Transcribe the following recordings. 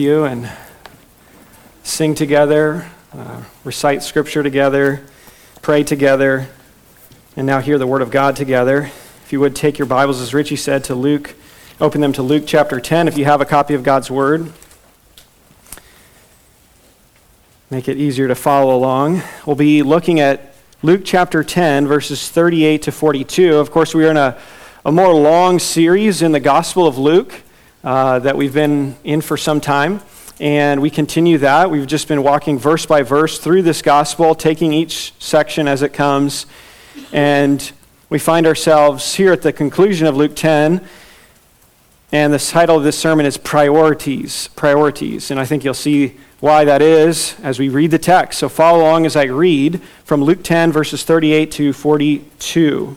you and sing together, recite scripture together, pray together, and now hear the word of God together. If you would take your Bibles, as Richie said, to Luke, open them to Luke chapter 10 if you have a copy of God's word. Make it easier to follow along. We'll be looking at Luke chapter 10, verses 38 to 42. Of course, we are in a more long series in the Gospel of Luke that we've been in for some time, and we continue that. We've just been walking verse by verse through this Gospel, taking each section as it comes, and we find ourselves here at the conclusion of Luke 10, and the title of this sermon is Priorities. Priorities, and I think you'll see why that is as we read the text. So follow along as I read from Luke 10, verses 38 to 42.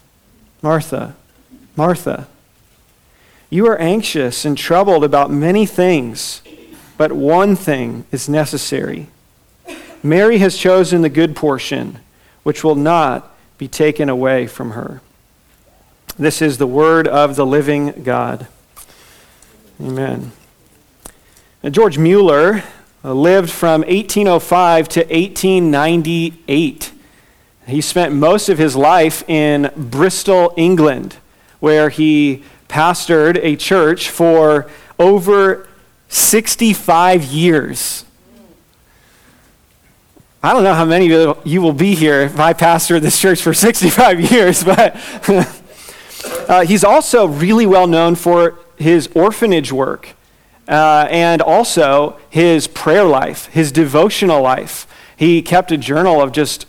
"Martha, Martha, you are anxious and troubled about many things, but one thing is necessary. Mary has chosen the good portion, which will not be taken away from her." This is the word of the living God. Amen. Now, George Mueller lived from 1805 to 1898. He spent most of his life in Bristol, England, where he pastored a church for over 65 years. I don't know how many of you will be here if I pastored this church for 65 years, but he's also really well known for his orphanage work, and also his prayer life, his devotional life. He kept a journal of just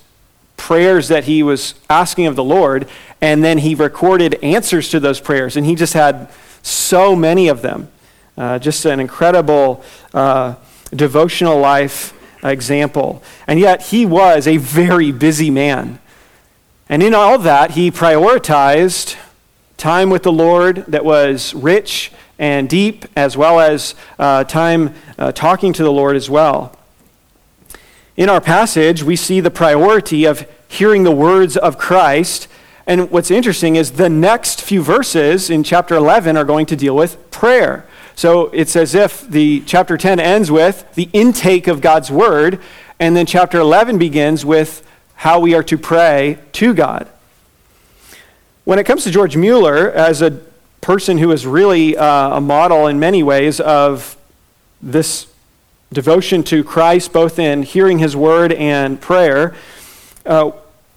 prayers that he was asking of the Lord, and then he recorded answers to those prayers, and he just had so many of them. Just an incredible devotional life example. And yet he was a very busy man. And in all that, he prioritized time with the Lord that was rich and deep, as well as time talking to the Lord as well. In our passage, we see the priority of hearing the words of Christ. And what's interesting is the next few verses in chapter 11 are going to deal with prayer. So it's as if the chapter 10 ends with the intake of God's word, and then chapter 11 begins with how we are to pray to God. When it comes to George Mueller, as a person who is really a model in many ways of this devotion to Christ, both in hearing his word and prayer,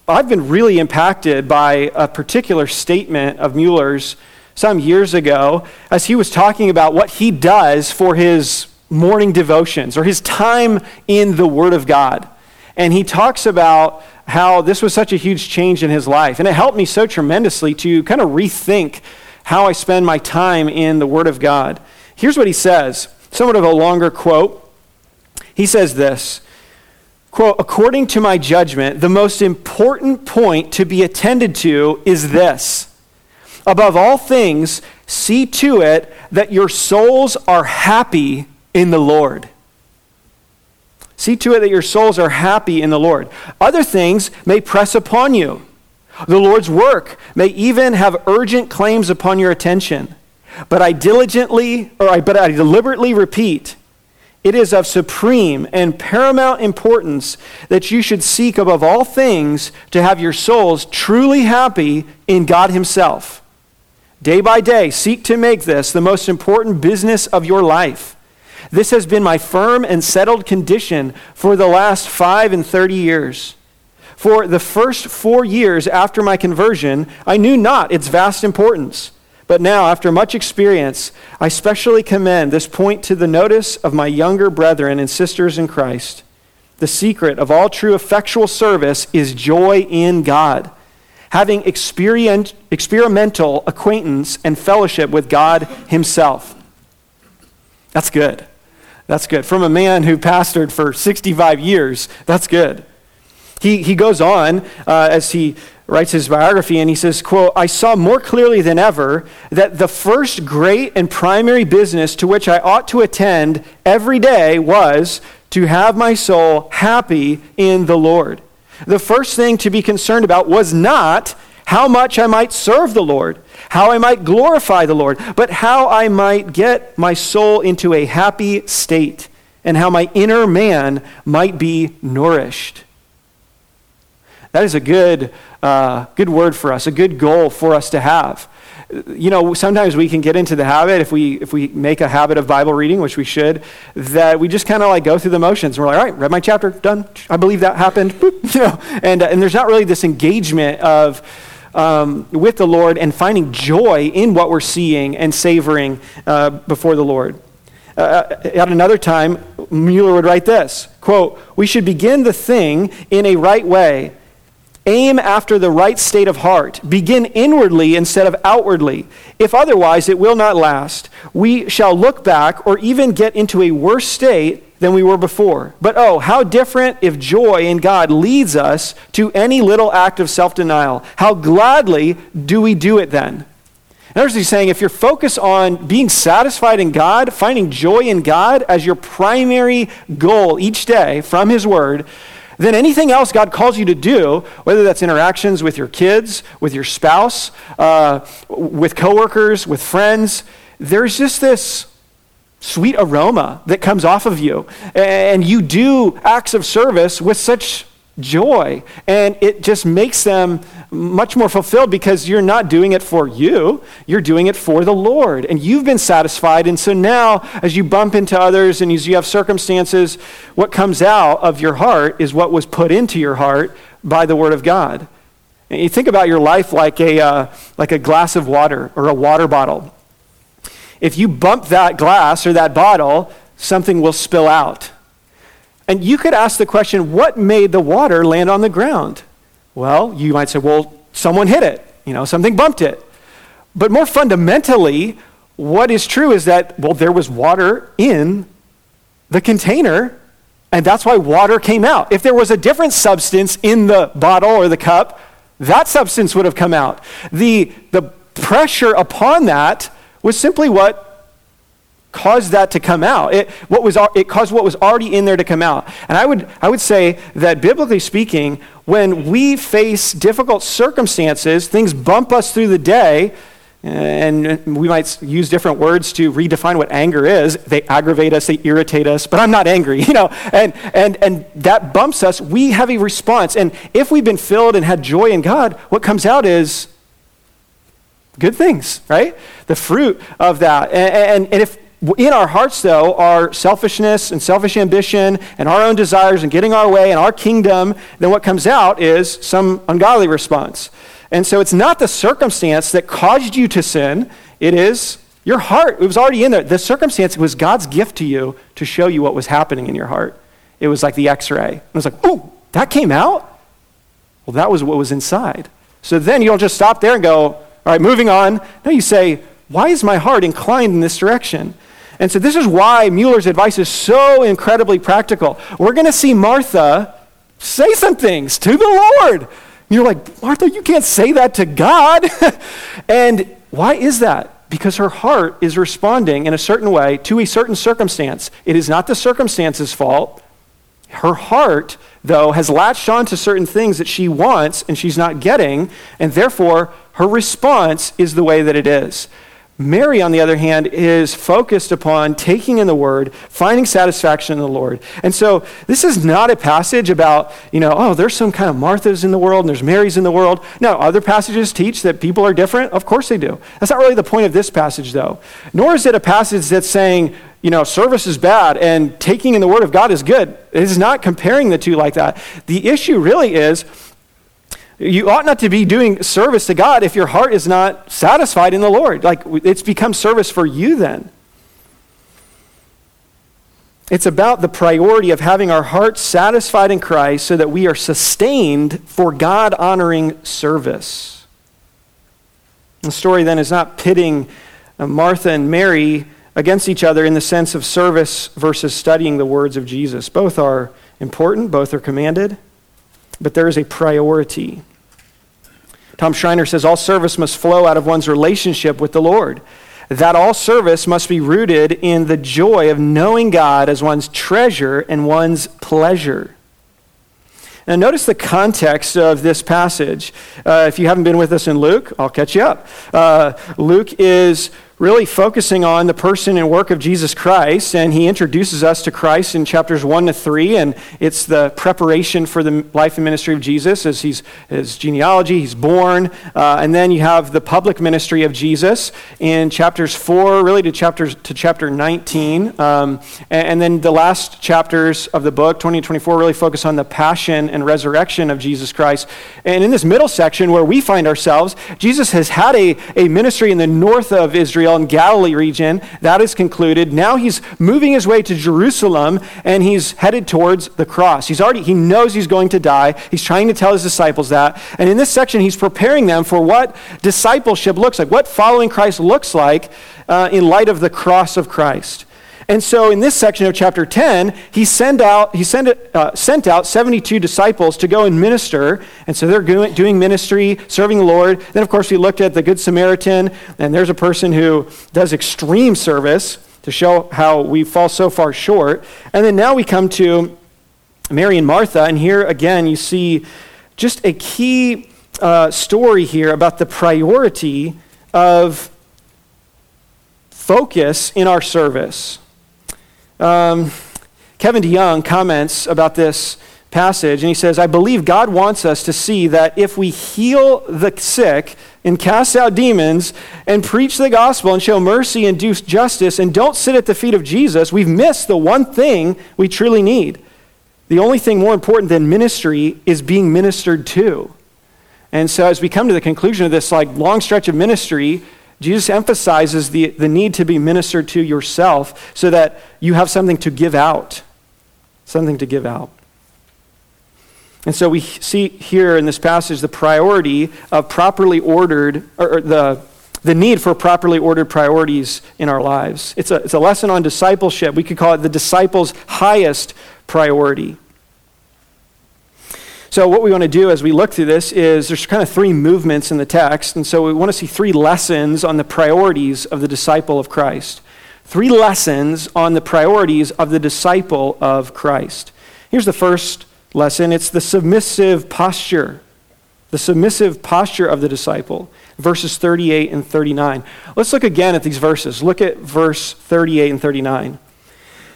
I've been really impacted by a particular statement of Mueller's some years ago, as he was talking about what he does for his morning devotions, or his time in the Word of God. And he talks about how this was such a huge change in his life. And it helped me so tremendously to kind of rethink how I spend my time in the Word of God. Here's what he says, somewhat of a longer quote. He says this, quote, "According to my judgment, the most important point to be attended to is this. Above all things, see to it that your souls are happy in the Lord." See to it that your souls are happy in the Lord. "Other things may press upon you. The Lord's work may even have urgent claims upon your attention. But I deliberately repeat, it is of supreme and paramount importance that you should seek above all things to have your souls truly happy in God Himself. Day by day, seek to make this the most important business of your life. This has been my firm and settled condition for the last 35 and 30 years. For the first 4 years after my conversion, I knew not its vast importance. But now, after much experience, I specially commend this point to the notice of my younger brethren and sisters in Christ. The secret of all true effectual service is joy in God. having experimental acquaintance and fellowship with God himself. That's good. That's good. From a man who pastored for 65 years, that's good. He goes on as he writes his biography, and he says, quote, "I saw more clearly than ever that the first great and primary business to which I ought to attend every day was to have my soul happy in the Lord. The first thing to be concerned about was not how much I might serve the Lord, how I might glorify the Lord, but how I might get my soul into a happy state and how my inner man might be nourished." That is a good word for us, a good goal for us to have. You know, sometimes we can get into the habit, if we make a habit of Bible reading, which we should, that we just kind of like go through the motions. We're like, all right, read my chapter, done. I believe that happened. Boop, you know, and there's not really this engagement of with the Lord and finding joy in what we're seeing and savoring before the Lord. At another time, Mueller would write this, quote, "We should begin the thing in a right way. Aim after the right state of heart. Begin inwardly instead of outwardly. If otherwise, it will not last. We shall look back or even get into a worse state than we were before. But oh, how different if joy in God leads us to any little act of self-denial. How gladly do we do it then?" Notice he's saying, if your focus on being satisfied in God, finding joy in God as your primary goal each day from his word, then anything else God calls you to do, whether that's interactions with your kids, with your spouse, with coworkers, with friends, there's just this sweet aroma that comes off of you. And you do acts of service with such joy, and it just makes them much more fulfilled because you're not doing it for you, you're doing it for the Lord, and you've been satisfied. And so now as you bump into others and as you have circumstances, what comes out of your heart is what was put into your heart by the Word of God. And you think about your life like a glass of water or a water bottle. If you bump that glass or that bottle, something will spill out. And you could ask the question, what made the water land on the ground? Well, you might say, well, someone hit it. You know, something bumped it. But more fundamentally, what is true is that, well, there was water in the container, and that's why water came out. If there was a different substance in the bottle or the cup, that substance would have come out. The pressure upon that was simply what caused that to come out. It caused what was already in there to come out. And I would say that biblically speaking, when we face difficult circumstances, things bump us through the day, and we might use different words to redefine what anger is. They aggravate us, they irritate us, but I'm not angry, you know, and that bumps us. We have a response. And if we've been filled and had joy in God, what comes out is good things, right? The fruit of that. And if in our hearts, though, our selfishness and selfish ambition and our own desires and getting our way and our kingdom, then what comes out is some ungodly response. And so it's not the circumstance that caused you to sin. It is your heart. It was already in there. The circumstance was God's gift to you to show you what was happening in your heart. It was like the x-ray. It was like, ooh, that came out? Well, that was what was inside. So then you don't just stop there and go, all right, moving on. No, you say, why is my heart inclined in this direction? And so this is why Mueller's advice is so incredibly practical. We're going to see Martha say some things to the Lord. And you're like, Martha, you can't say that to God. And why is that? Because her heart is responding in a certain way to a certain circumstance. It is not the circumstance's fault. Her heart, though, has latched on to certain things that she wants and she's not getting, and therefore her response is the way that it is. Mary, on the other hand, is focused upon taking in the word, finding satisfaction in the Lord. And so this is not a passage about, you know, oh, there's some kind of Marthas in the world and there's Marys in the world. No, other passages teach that people are different. Of course they do. That's not really the point of this passage, though. Nor is it a passage that's saying, you know, service is bad and taking in the word of God is good. It is not comparing the two like that. The issue really is, you ought not to be doing service to God if your heart is not satisfied in the Lord. Like, it's become service for you then. It's about the priority of having our hearts satisfied in Christ so that we are sustained for God-honoring service. The story then is not pitting Martha and Mary against each other in the sense of service versus studying the words of Jesus. Both are important, both are commanded, but there is a priority. Tom Schreiner says, all service must flow out of one's relationship with the Lord. That all service must be rooted in the joy of knowing God as one's treasure and one's pleasure. Now notice the context of this passage. If you haven't been with us in Luke, I'll catch you up. Luke is really focusing on the person and work of Jesus Christ, and he introduces us to Christ in chapters 1-3, and it's the preparation for the life and ministry of Jesus as his genealogy, he's born, and then you have the public ministry of Jesus in chapters 4, really to chapter 19, and then the last chapters of the book, 20-24, really focus on the passion and resurrection of Jesus Christ. And in this middle section where we find ourselves, Jesus has had a ministry in the north of Israel, and Galilee region. That is concluded. Now he's moving his way to Jerusalem and he's headed towards the cross. He knows he's going to die. He's trying to tell his disciples that. And in this section, he's preparing them for what discipleship looks like, what following Christ looks like in light of the cross of Christ. And so in this section of chapter 10, he sent out 72 disciples to go and minister. And so they're doing ministry, serving the Lord. Then, of course, we looked at the Good Samaritan, and there's a person who does extreme service to show how we fall so far short. And then now we come to Mary and Martha, and here again you see just a key story here about the priority of focus in our service. Kevin DeYoung comments about this passage, and he says, I believe God wants us to see that if we heal the sick and cast out demons and preach the gospel and show mercy and do justice and don't sit at the feet of Jesus, we've missed the one thing we truly need. The only thing more important than ministry is being ministered to. And so as we come to the conclusion of this long stretch of ministry, Jesus emphasizes the need to be ministered to yourself so that you have something to give out. Something to give out. And so we see here in this passage the priority of properly ordered, or the need for properly ordered priorities in our lives. It's a lesson on discipleship. We could call it the disciples' highest priority. So what we want to do as we look through this is there's kind of three movements in the text, and so we want to see three lessons on the priorities of the disciple of Christ. Three lessons on the priorities of the disciple of Christ. Here's the first lesson. It's the submissive posture. The submissive posture of the disciple. Verses 38 and 39. Let's look again at these verses. Look at verse 38 and 39.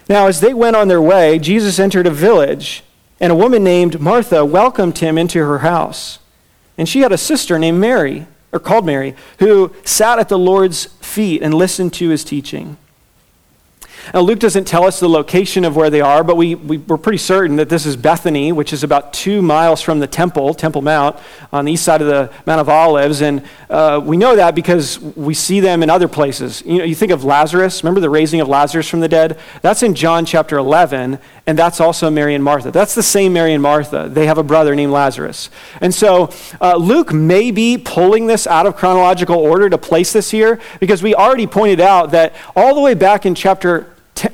Now, as they went on their way, Jesus entered a village, and a woman named Martha welcomed him into her house. And she had a sister named Mary, or called Mary, who sat at the Lord's feet and listened to his teaching. Now, Luke doesn't tell us the location of where they are, but we're pretty certain that this is Bethany, which is about 2 miles from the Temple Mount, on the east side of the Mount of Olives. And we know that because we see them in other places. You think of Lazarus. Remember the raising of Lazarus from the dead? That's in John chapter 11, and that's also Mary and Martha. That's the same Mary and Martha. They have a brother named Lazarus. And so Luke may be pulling this out of chronological order to place this here, because we already pointed out that all the way back in chapter 10,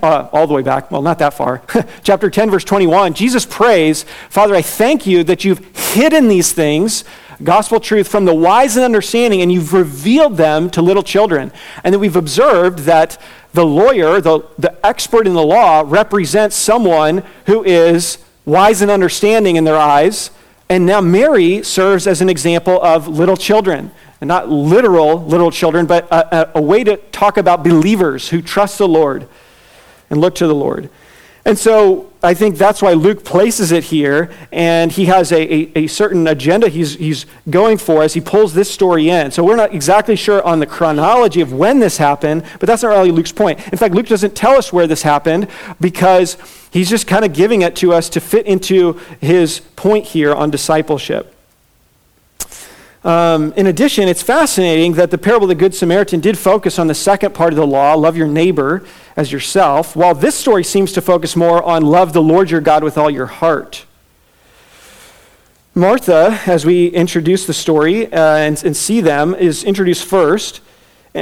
verse 21, Jesus prays, Father, I thank you that you've hidden these things, gospel truth, from the wise and understanding, and you've revealed them to little children. And then we've observed that the lawyer, the expert in the law, represents someone who is wise and understanding in their eyes, and now Mary serves as an example of little children. And not literal children, but a way to talk about believers who trust the Lord and look to the Lord. And so I think that's why Luke places it here, and he has a certain agenda he's going for as he pulls this story in. So we're not exactly sure on the chronology of when this happened, but that's not really Luke's point. In fact, Luke doesn't tell us where this happened because he's just kind of giving it to us to fit into his point here on discipleship. In addition, it's fascinating that the parable of the Good Samaritan did focus on the second part of the law, love your neighbor as yourself, while this story seems to focus more on love the Lord your God with all your heart. Martha, as we introduce the story and see them, is introduced first.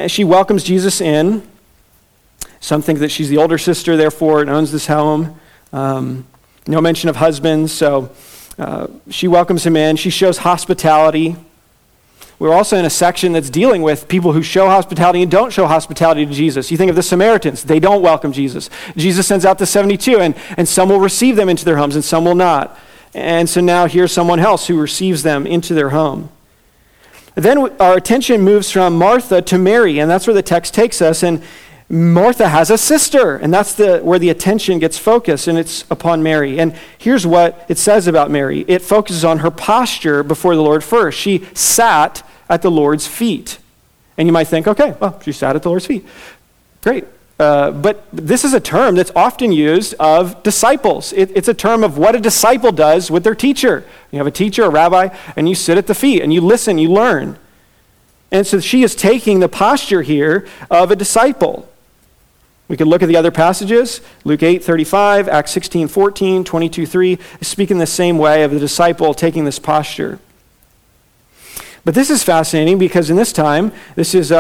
She welcomes Jesus in. Some think that she's the older sister, therefore, and owns this home. No mention of husbands, so she welcomes him in. She shows hospitality. We're also in a section that's dealing with people who show hospitality and don't show hospitality to Jesus. You think of the Samaritans. They don't welcome Jesus. Jesus sends out the 72, and some will receive them into their homes, and some will not. And so now here's someone else who receives them into their home. Then our attention moves from Martha to Mary, and that's where the text takes us. And Martha has a sister, and that's where the attention gets focused, and it's upon Mary. And here's what it says about Mary. It focuses on her posture before the Lord first. She sat at the Lord's feet. And you might think, okay, well, she sat at the Lord's feet. Great. But this is a term that's often used of disciples. It's a term of what a disciple does with their teacher. You have a teacher, a rabbi, and you sit at the feet, and you listen, you learn. And so she is taking the posture here of a disciple. We can look at the other passages, Luke 8:35, Acts 16:14, 22:3, speaking the same way of the disciple taking this posture. But this is fascinating because in this time, this is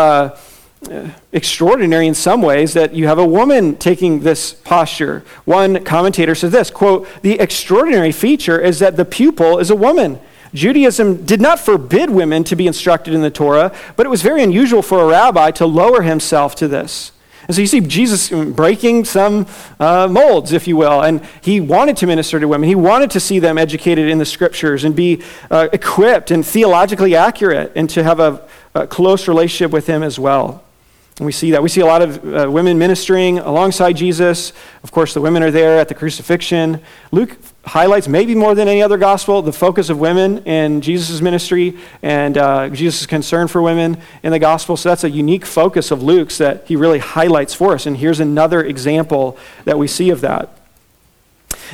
extraordinary in some ways that you have a woman taking this posture. One commentator says this, quote, "The extraordinary feature is that the pupil is a woman. Judaism did not forbid women to be instructed in the Torah, but it was very unusual for a rabbi to lower himself to this." And so you see Jesus breaking some molds, if you will, and he wanted to minister to women. He wanted to see them educated in the scriptures and be equipped and theologically accurate and to have a close relationship with him as well. And we see that. We see a lot of women ministering alongside Jesus. Of course, the women are there at the crucifixion. Luke highlights maybe more than any other gospel the focus of women in Jesus' ministry and Jesus' concern for women in the gospel. So that's a unique focus of Luke's that he really highlights for us. And here's another example that we see of that.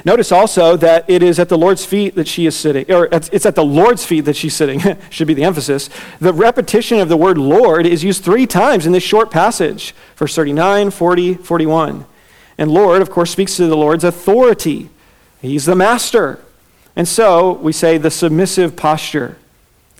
Notice also that it is at the Lord's feet that she is sitting, or it's at the Lord's feet that she's sitting, should be the emphasis. The repetition of the word Lord is used three times in this short passage, verse 39, 40, 41. And Lord, of course, speaks to the Lord's authority. He's the master. And so we say the submissive posture.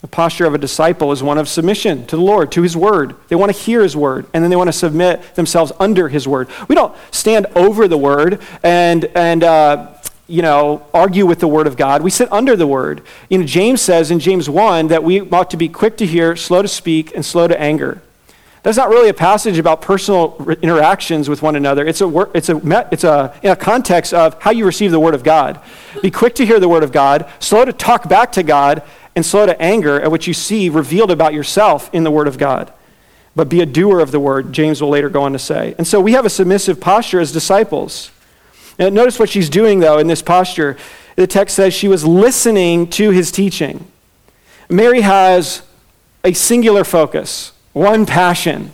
The posture of a disciple is one of submission to the Lord, to his word. They want to hear his word, and then they want to submit themselves under his word. We don't stand over the word and argue with the word of God. We sit under the word. You know, James says in James 1 that we ought to be quick to hear, slow to speak, and slow to anger. That's not really a passage about personal interactions with one another. It's in a context of how you receive the word of God. Be quick to hear the word of God, slow to talk back to God, and slow to anger at what you see revealed about yourself in the word of God. But be a doer of the word, James will later go on to say. And so we have a submissive posture as disciples. Now, notice what she's doing, though, in this posture. The text says she was listening to his teaching. Mary has a singular focus, one passion.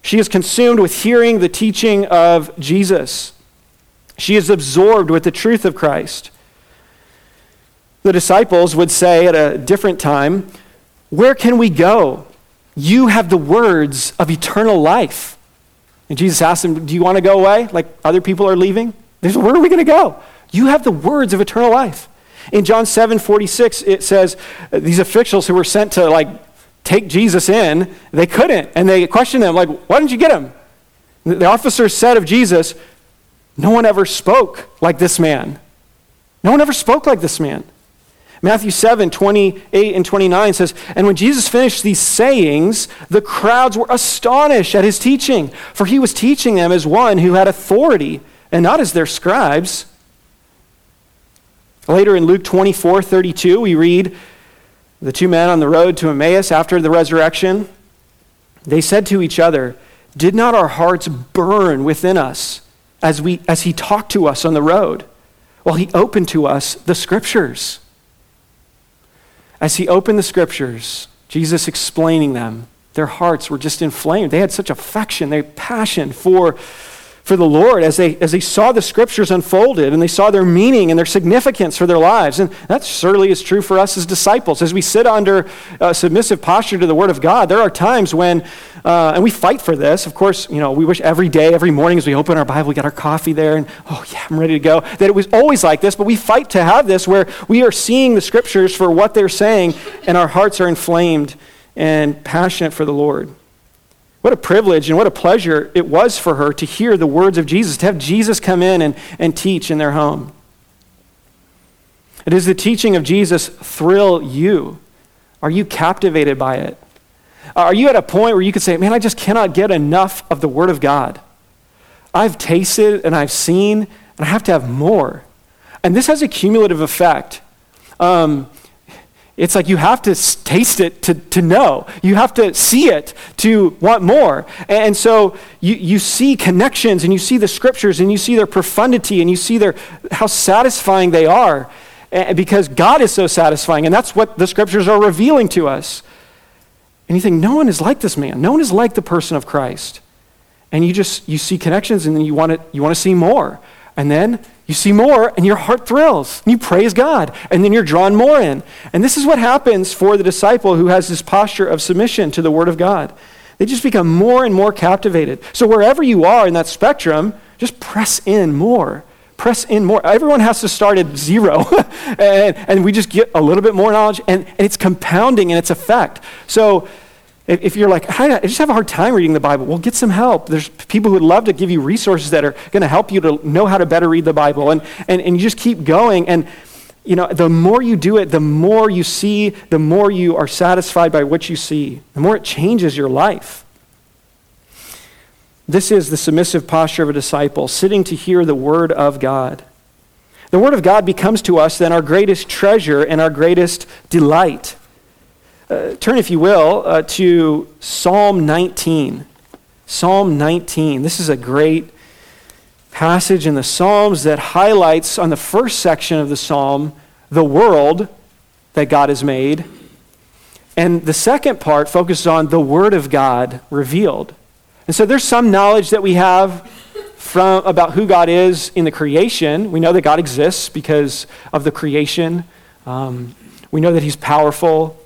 She is consumed with hearing the teaching of Jesus. She is absorbed with the truth of Christ. The disciples would say at a different time, "Where can we go? You have the words of eternal life." And Jesus asked them, "Do you want to go away? Like other people are leaving?" They said, "Where are we going to go? You have the words of eternal life." In John 7:46, it says these officials who were sent to take Jesus in, they couldn't. And they questioned him, "Why didn't you get him?" The officers said of Jesus, "No one ever spoke like this man." No one ever spoke like this man. Matthew 7:28 and 29 says, "And when Jesus finished these sayings, the crowds were astonished at his teaching, for he was teaching them as one who had authority and not as their scribes." Later in Luke 24:32, we read the two men on the road to Emmaus after the resurrection. They said to each other, "Did not our hearts burn within us as he talked to us on the road, while he opened to us the scriptures?" As he opened the scriptures, Jesus explaining them, their hearts were just inflamed. They had such affection, their passion for for the Lord as they saw the scriptures unfolded and they saw their meaning and their significance for their lives. And that surely is true for us as disciples. As we sit under a submissive posture to the Word of God, there are times when, and we fight for this, of course, you know, we wish every day, every morning as we open our Bible, we got our coffee there and, oh yeah, I'm ready to go, that it was always like this, but we fight to have this where we are seeing the scriptures for what they're saying and our hearts are inflamed and passionate for the Lord. What a privilege and what a pleasure it was for her to hear the words of Jesus, to have Jesus come in and teach in their home. And does the teaching of Jesus thrill you? Are you captivated by it? Are you at a point where you could say, man, I just cannot get enough of the Word of God. I've tasted and I've seen, and I have to have more. And this has a cumulative effect. It's like you have to taste it to know. You have to see it to want more. And so you see connections and you see the scriptures and you see their profundity and you see how satisfying they are because God is so satisfying. And that's what the scriptures are revealing to us. And you think, no one is like this man. No one is like the person of Christ. And you see connections and then you want to see more. And then you see more and your heart thrills and you praise God and then you're drawn more in. And this is what happens for the disciple who has this posture of submission to the Word of God. They just become more and more captivated. So wherever you are in that spectrum, just press in more. Press in more. Everyone has to start at zero and we just get a little bit more knowledge and it's compounding in its effect. So if you're like, I just have a hard time reading the Bible, well, get some help. There's people who would love to give you resources that are going to help you to know how to better read the Bible. And you just keep going. And, you know, the more you do it, the more you see, the more you are satisfied by what you see, the more it changes your life. This is the submissive posture of a disciple, sitting to hear the Word of God. The Word of God becomes to us then our greatest treasure and our greatest delight. Turn, if you will, to Psalm 19. Psalm 19. This is a great passage in the Psalms that highlights on the first section of the Psalm the world that God has made. And the second part focuses on the Word of God revealed. And so there's some knowledge that we have about who God is in the creation. We know that God exists because of the creation. We know that He's powerful.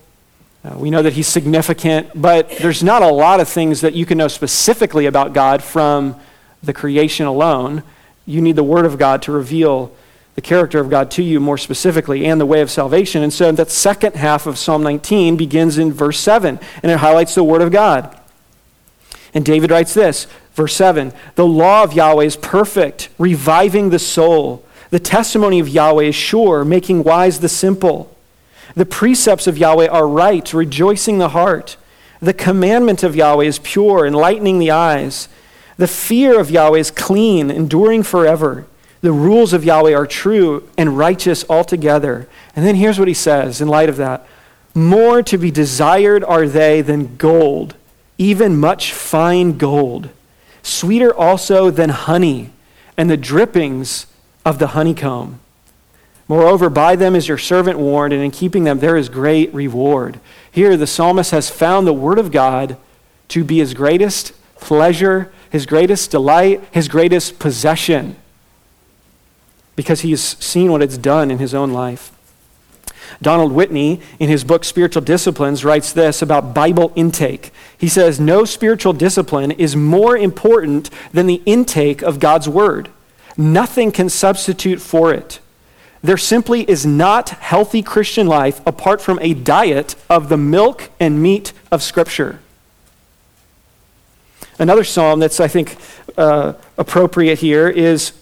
We know that He's significant, but there's not a lot of things that you can know specifically about God from the creation alone. You need the Word of God to reveal the character of God to you more specifically and the way of salvation. And so that second half of Psalm 19 begins in verse 7, and it highlights the Word of God. And David writes this, verse 7, "The law of Yahweh is perfect, reviving the soul. The testimony of Yahweh is sure, making wise the simple. The precepts of Yahweh are right, rejoicing the heart. The commandment of Yahweh is pure, enlightening the eyes. The fear of Yahweh is clean, enduring forever. The rules of Yahweh are true and righteous altogether." And then here's what he says in light of that. "More to be desired are they than gold, even much fine gold. Sweeter also than honey, and the drippings of the honeycomb. Moreover, by them is your servant warned, and in keeping them there is great reward." Here, the psalmist has found the Word of God to be his greatest pleasure, his greatest delight, his greatest possession, because he has seen what it's done in his own life. Donald Whitney, in his book Spiritual Disciplines, writes this about Bible intake. He says, "No spiritual discipline is more important than the intake of God's Word. Nothing can substitute for it. There simply is not healthy Christian life apart from a diet of the milk and meat of Scripture." Another psalm that's, I think, appropriate here is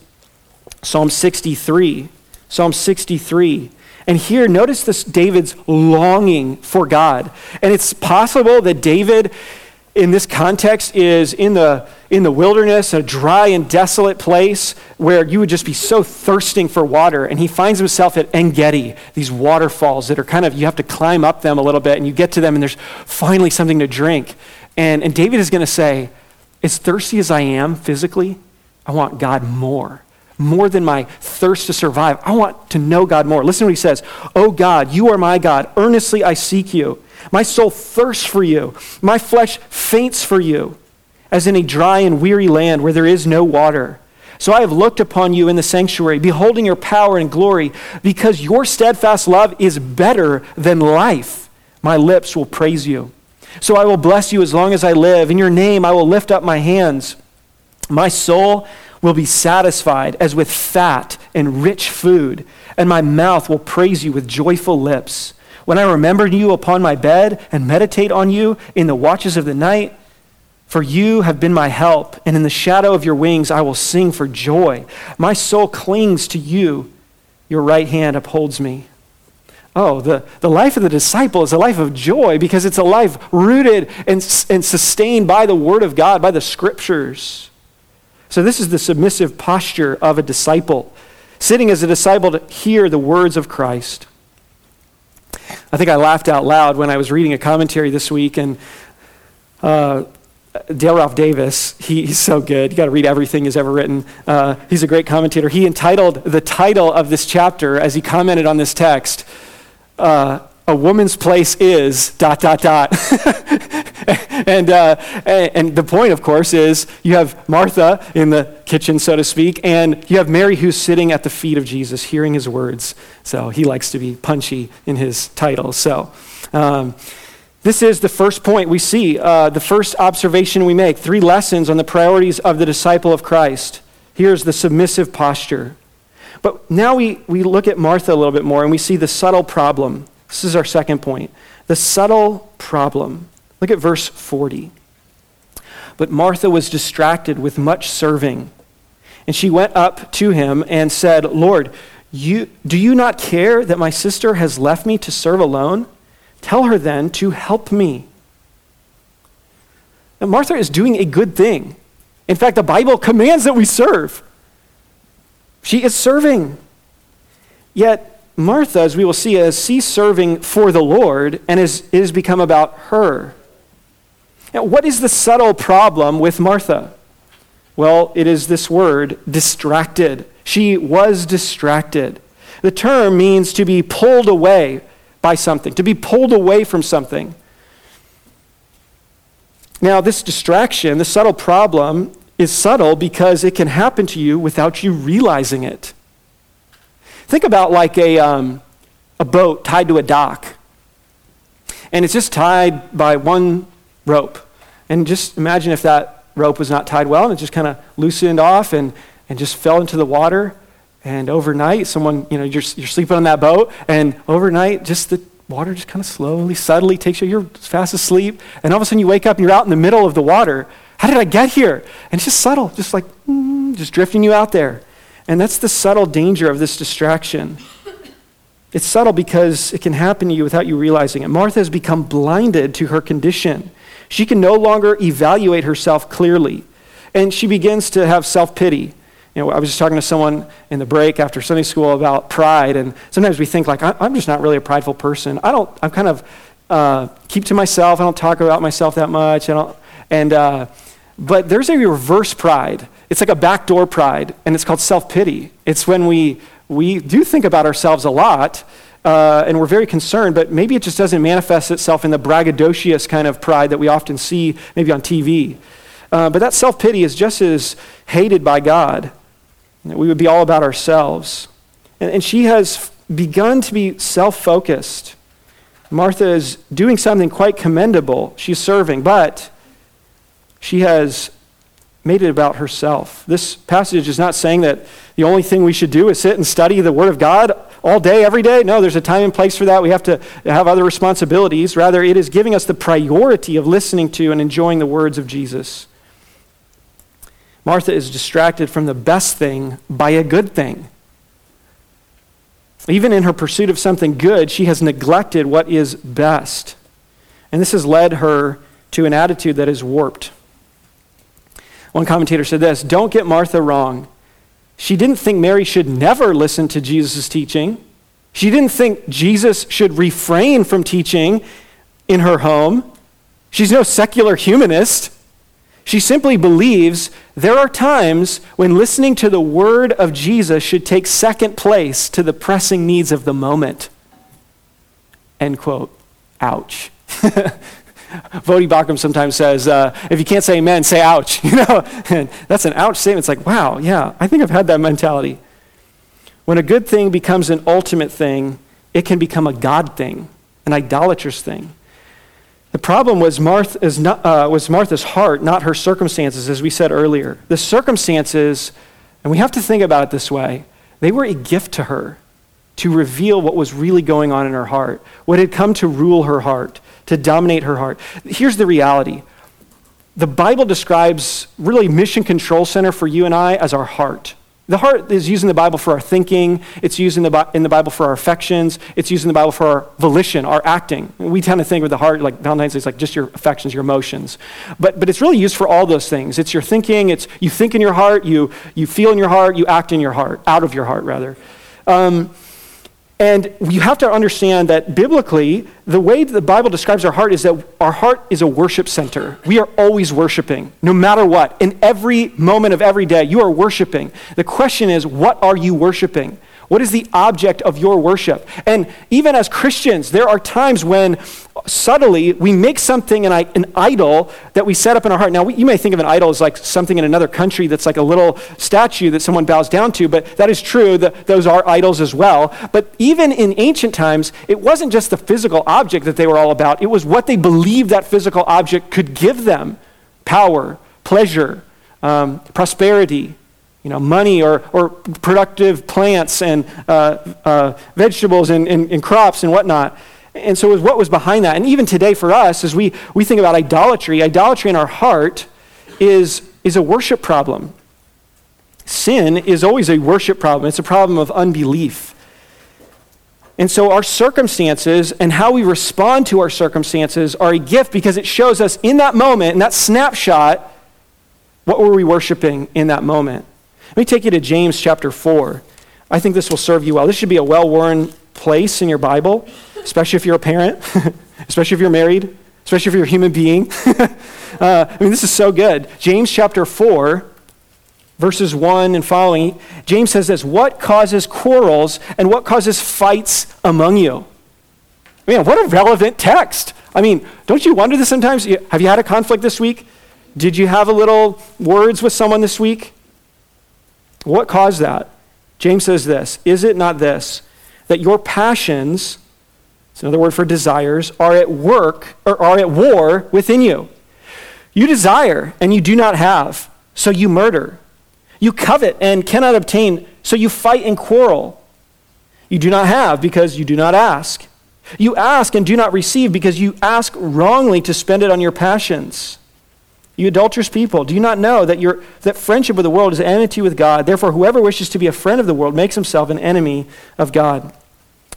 Psalm 63. Psalm 63. And here, notice this, David's longing for God. And it's possible that David, in this context, is in the wilderness, a dry and desolate place where you would just be so thirsting for water. And he finds himself at En-Gedi, these waterfalls that are kind of, you have to climb up them a little bit and you get to them and there's finally something to drink. And David is going to say, as thirsty as I am physically, I want God more than my thirst to survive. I want to know God more. Listen to what he says. "Oh God, you are my God. Earnestly I seek you. My soul thirsts for you. My flesh faints for you, as in a dry and weary land where there is no water. So I have looked upon you in the sanctuary, beholding your power and glory, because your steadfast love is better than life. My lips will praise you. So I will bless you as long as I live. In your name I will lift up my hands. My soul will be satisfied as with fat and rich food, and my mouth will praise you with joyful lips. When I remember you upon my bed and meditate on you in the watches of the night, for you have been my help, and in the shadow of your wings I will sing for joy. My soul clings to you. Your right hand upholds me. Oh, the life of the disciple is a life of joy because it's a life rooted and sustained by the Word of God, by the Scriptures. So this is the submissive posture of a disciple, sitting as a disciple to hear the words of Christ. I think I laughed out loud when I was reading a commentary this week, and Dale Ralph Davis, he's so good. You got to read everything he's ever written. He's a great commentator. He entitled the title of this chapter as he commented on this text, A Woman's Place Is ... And the point, of course, is you have Martha in the kitchen, so to speak, and you have Mary who's sitting at the feet of Jesus, hearing his words. So he likes to be punchy in his title. So this is the first point we see, the first observation we make, 3 lessons on the priorities of the disciple of Christ. Here's the submissive posture. But now we look at Martha a little bit more, and we see the subtle problem. This is our second point, the subtle problem. Look at verse 40. But Martha was distracted with much serving, and she went up to him and said, Lord, do you not care that my sister has left me to serve alone? Tell her then to help me. Now, Martha is doing a good thing. In fact, the Bible commands that we serve. She is serving. Yet Martha, as we will see, has ceased serving for the Lord, and it has become about her. Now, what is the subtle problem with Martha? Well, it is this word, distracted. She was distracted. The term means to be pulled away by something, to be pulled away from something. Now, this distraction, the subtle problem, is subtle because it can happen to you without you realizing it. Think about like a boat tied to a dock, and it's just tied by one rope. And just imagine if that rope was not tied well, and it just kind of loosened off and just fell into the water. And overnight, someone, you're sleeping on that boat, and overnight, just the water just kind of slowly, subtly takes you. You're fast asleep, and all of a sudden you wake up and you're out in the middle of the water. How did I get here? And it's just subtle, just like just drifting you out there. And that's the subtle danger of this distraction. It's subtle because it can happen to you without you realizing it. Martha has become blinded to her condition. She can no longer evaluate herself clearly, and she begins to have self-pity. I was just talking to someone in the break after Sunday school about pride, and sometimes we think like, I'm just not really a prideful person. I'm kind of keep to myself. I don't talk about myself that much. But there's a reverse pride. It's like a backdoor pride, and it's called self-pity. It's when we do think about ourselves a lot, and we're very concerned, but maybe it just doesn't manifest itself in the braggadocious kind of pride that we often see maybe on TV. But that self-pity is just as hated by God. We would be all about ourselves. And she has begun to be self-focused. Martha is doing something quite commendable. She's serving, but she has made it about herself. This passage is not saying that the only thing we should do is sit and study the Word of God all day, every day. No, there's a time and place for that. We have to have other responsibilities. Rather, it is giving us the priority of listening to and enjoying the words of Jesus. Martha is distracted from the best thing by a good thing. Even in her pursuit of something good, she has neglected what is best. And this has led her to an attitude that is warped. One commentator said this, don't get Martha wrong. She didn't think Mary should never listen to Jesus' teaching. She didn't think Jesus should refrain from teaching in her home. She's no secular humanist. She simply believes there are times when listening to the word of Jesus should take second place to the pressing needs of the moment. End quote. Ouch. Voddie Baucham sometimes says, if you can't say amen, say ouch. You know, and that's an ouch statement. It's like, wow, yeah, I think I've had that mentality. When a good thing becomes an ultimate thing, it can become a God thing, an idolatrous thing. The problem was Martha's heart, not her circumstances, as we said earlier. The circumstances, and we have to think about it this way, they were a gift to her to reveal what was really going on in her heart, what had come to rule her heart, to dominate her heart. Here's the reality. The Bible describes really mission control center for you and I as our heart. The heart is used in the Bible for our thinking. It's used in the Bible for our affections. It's used in the Bible for our volition, our acting. We tend to think with the heart, like Valentine's Day, it's like just your affections, your emotions. But it's really used for all those things. It's your thinking. It's you think in your heart. You feel in your heart. You act in your heart, out of your heart, rather. And you have to understand that biblically, the way the Bible describes our heart is that our heart is a worship center. We are always worshiping, no matter what. In every moment of every day, you are worshiping. The question is, what are you worshiping? What is the object of your worship? And even as Christians, there are times when subtly we make something an idol that we set up in our heart. Now, you may think of an idol as like something in another country that's like a little statue that someone bows down to, but that is true. Those are idols as well. But even in ancient times, it wasn't just the physical object that they were all about. It was what they believed that physical object could give them: power, pleasure, prosperity, money or productive plants and vegetables and crops and whatnot. And so it was what was behind that. And even today for us, as we think about idolatry in our heart is a worship problem. Sin is always a worship problem. It's a problem of unbelief. And so our circumstances and how we respond to our circumstances are a gift because it shows us in that moment, in that snapshot, what were we worshiping in that moment. Let me take you to James chapter 4. I think this will serve you well. This should be a well-worn place in your Bible, especially if you're a parent, especially if you're married, especially if you're a human being. This is so good. James chapter 4, verses 1 and following. James says this: what causes quarrels and what causes fights among you? Man, what a relevant text. Don't you wonder this sometimes? Have you had a conflict this week? Did you have a little words with someone this week? What caused that? James says this: is it not this, that your passions, it's another word for desires, are at war within you? You desire and you do not have, so you murder. You covet and cannot obtain, so you fight and quarrel. You do not have because you do not ask. You ask and do not receive because you ask wrongly to spend it on your passions. You adulterous people, do you not know that that friendship with the world is enmity with God? Therefore, whoever wishes to be a friend of the world makes himself an enemy of God.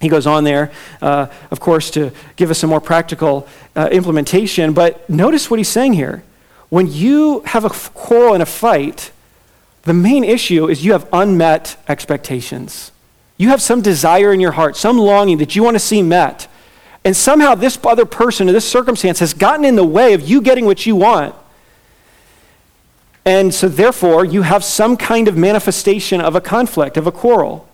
He goes on there, of course, to give us some more practical implementation. But notice what he's saying here. When you have a quarrel and a fight, the main issue is you have unmet expectations. You have some desire in your heart, some longing that you want to see met. And somehow this other person or this circumstance has gotten in the way of you getting what you want. And so therefore, you have some kind of manifestation of a conflict, of a quarrel.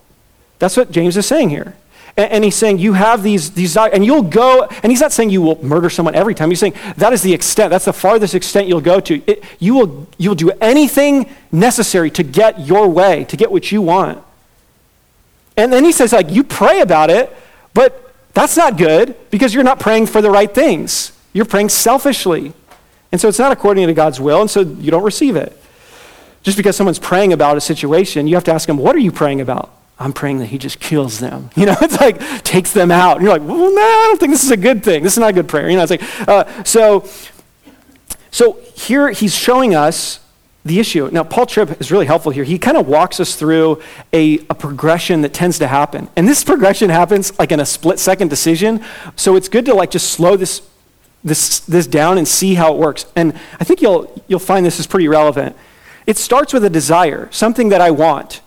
That's what James is saying here. And he's saying you have these desires, and you'll go, and he's not saying you will murder someone every time. He's saying that is the extent, that's the farthest extent you'll go to. You'll do anything necessary to get your way, to get what you want. And then he says, like, you pray about it, but that's not good because you're not praying for the right things. You're praying selfishly. And so it's not according to God's will, and so you don't receive it. Just because someone's praying about a situation, you have to ask them, what are you praying about? I'm praying that he just kills them. It's like, takes them out. And you're like, well, no, I don't think this is a good thing. This is not a good prayer. It's like, so here he's showing us the issue. Now, Paul Tripp is really helpful here. He kind of walks us through a progression that tends to happen. And this progression happens like in a split-second decision. So it's good to like just slow this down and see how it works. And I think you'll find this is pretty relevant. It starts with a desire, something that I want.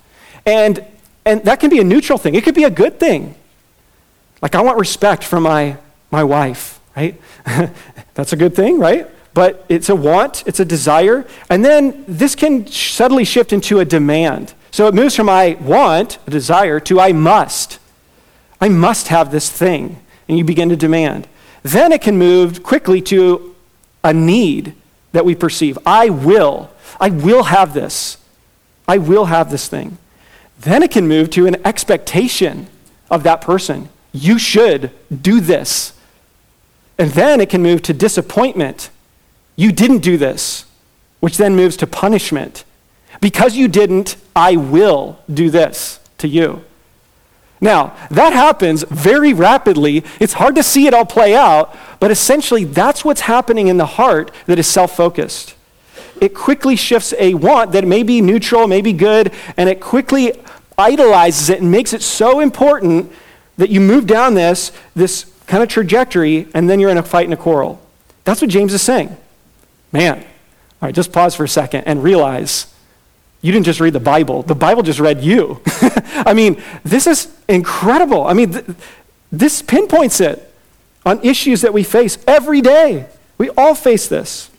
And that can be a neutral thing. It could be a good thing. Like, I want respect from my wife, right? That's a good thing, right? But it's a want, it's a desire. And then this can subtly shift into a demand. So it moves from I want, a desire, to I must. I must have this thing. And you begin to demand. Then it can move quickly to a need that we perceive. I will have this. I will have this thing. Then it can move to an expectation of that person. You should do this. And then it can move to disappointment. You didn't do this, which then moves to punishment. Because you didn't, I will do this to you. Now, that happens very rapidly. It's hard to see it all play out, but essentially that's what's happening in the heart that is self-focused. It quickly shifts a want that may be neutral, may be good, and it quickly idolizes it and makes it so important that you move down this kind of trajectory, and then you're in a fight and a quarrel. That's what James is saying. Man, all right, just pause for a second and realize you didn't just read the Bible. The Bible just read you. I mean, this is incredible. I mean, this pinpoints it on issues that we face every day. We all face this.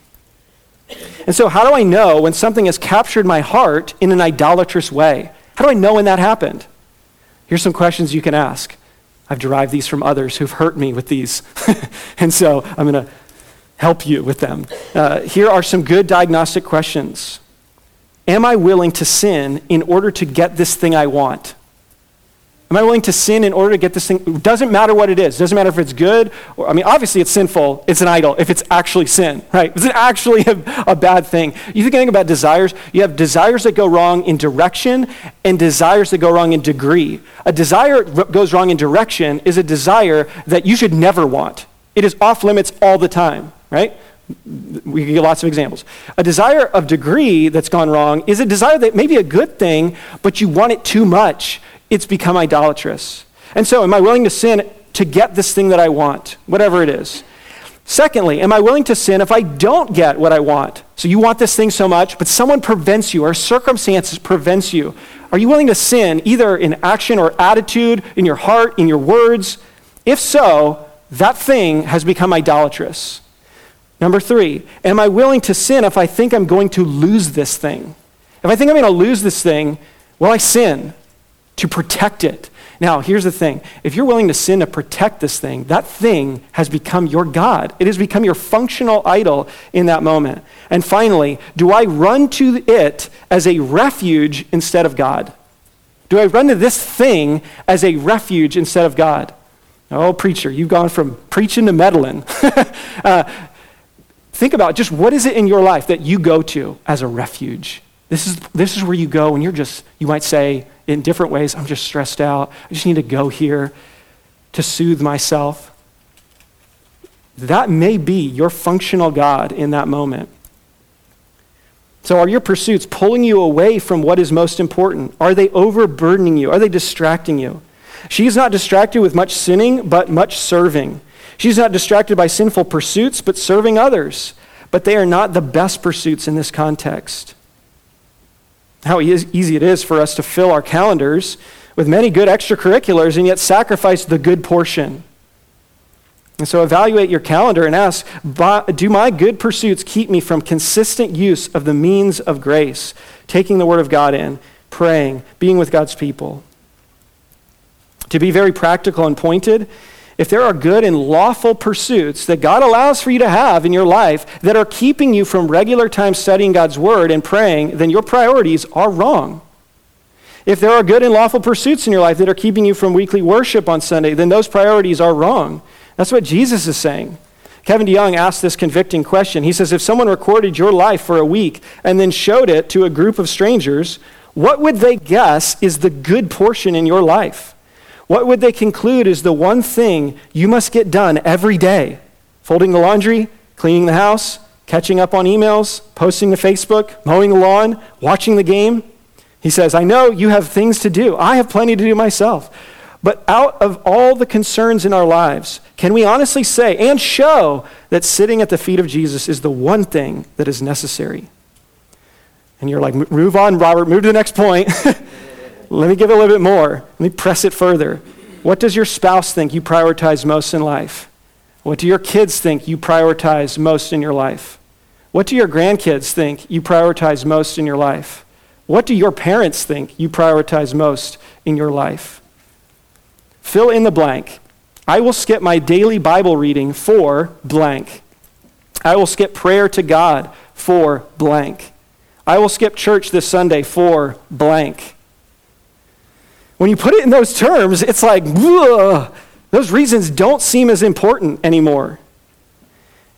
And so how do I know when something has captured my heart in an idolatrous way? How do I know when that happened? Here's some questions you can ask. I've derived these from others who've hurt me with these. And so I'm going to help you with them. Here are some good diagnostic questions. Am I willing to sin in order to get this thing I want? Am I willing to sin in order to get this thing? It doesn't matter what it is. It doesn't matter if it's good. Obviously it's sinful. It's an idol if it's actually sin, right? Is it actually a bad thing? You can think about desires. You have desires that go wrong in direction and desires that go wrong in degree. A desire that goes wrong in direction is a desire that you should never want. It is off limits all the time, right? We get lots of examples. A desire of degree that's gone wrong is a desire that may be a good thing, but you want it too much. It's become idolatrous. And so am I willing to sin to get this thing that I want, whatever it is? Secondly, am I willing to sin if I don't get what I want? So you want this thing so much, but someone prevents you or circumstances prevents you. Are you willing to sin either in action or attitude, in your heart, in your words? If so, that thing has become idolatrous. Number three, am I willing to sin if I think I'm going to lose this thing? If I think I'm going to lose this thing, will I sin to protect it? Now, here's the thing. If you're willing to sin to protect this thing, that thing has become your God. It has become your functional idol in that moment. And finally, do I run to it as a refuge instead of God? Do I run to this thing as a refuge instead of God? Oh, preacher, you've gone from preaching to meddling. Think about just what is it in your life that you go to as a refuge? This is where you go when you're just, you might say in different ways, I'm just stressed out. I just need to go here to soothe myself. That may be your functional God in that moment. So are your pursuits pulling you away from what is most important? Are they overburdening you? Are they distracting you? She's not distracted with much sinning, but much serving. She's not distracted by sinful pursuits, but serving others. But they are not the best pursuits in this context. How easy it is for us to fill our calendars with many good extracurriculars and yet sacrifice the good portion. And so evaluate your calendar and ask, do my good pursuits keep me from consistent use of the means of grace? Taking the Word of God in, praying, being with God's people. To be very practical and pointed, if there are good and lawful pursuits that God allows for you to have in your life that are keeping you from regular time studying God's word and praying, then your priorities are wrong. If there are good and lawful pursuits in your life that are keeping you from weekly worship on Sunday, then those priorities are wrong. That's what Jesus is saying. Kevin DeYoung asked this convicting question. He says, if someone recorded your life for a week and then showed it to a group of strangers, what would they guess is the good portion in your life? What would they conclude is the one thing you must get done every day? Folding the laundry, cleaning the house, catching up on emails, posting to Facebook, mowing the lawn, watching the game. He says, I know you have things to do. I have plenty to do myself. But out of all the concerns in our lives, can we honestly say and show that sitting at the feet of Jesus is the one thing that is necessary? And you're like, move on, Robert, move to the next point. Let me give it a little bit more. Let me press it further. What does your spouse think you prioritize most in life? What do your kids think you prioritize most in your life? What do your grandkids think you prioritize most in your life? What do your parents think you prioritize most in your life? Fill in the blank. I will skip my daily Bible reading for blank. I will skip prayer to God for blank. I will skip church this Sunday for blank. When you put it in those terms, it's like, ugh, those reasons don't seem as important anymore.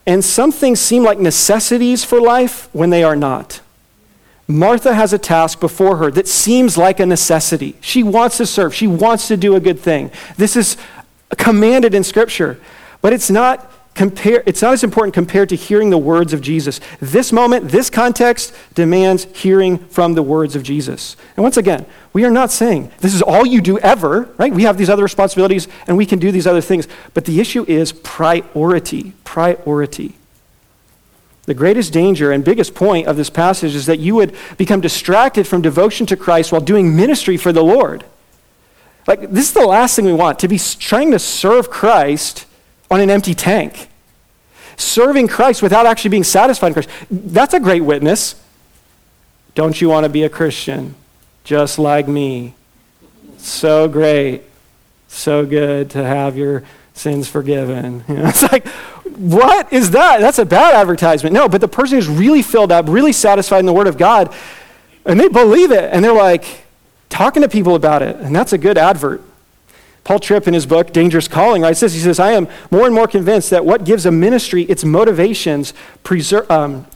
And some things seem like necessities for life when they are not. Martha has a task before her that seems like a necessity. She wants to serve. She wants to do a good thing. This is commanded in Scripture, but it's not as important compared to hearing the words of Jesus. This moment, this context demands hearing from the words of Jesus. And once again, we are not saying this is all you do ever, right? We have these other responsibilities and we can do these other things. But the issue is priority. The greatest danger and biggest point of this passage is that you would become distracted from devotion to Christ while doing ministry for the Lord. Like, this is the last thing we want, to be trying to serve Christ on an empty tank. Serving Christ without actually being satisfied in Christ. That's a great witness. Don't you want to be a Christian? Just like me. So great. So good to have your sins forgiven. You know, it's like, what is that? That's a bad advertisement. No, but the person who's really filled up, really satisfied in the Word of God, and they believe it, and they're like talking to people about it, and that's a good advert. Paul Tripp, in his book, Dangerous Calling, writes this. He says, I am more and more convinced that what gives a ministry its motivations, preserving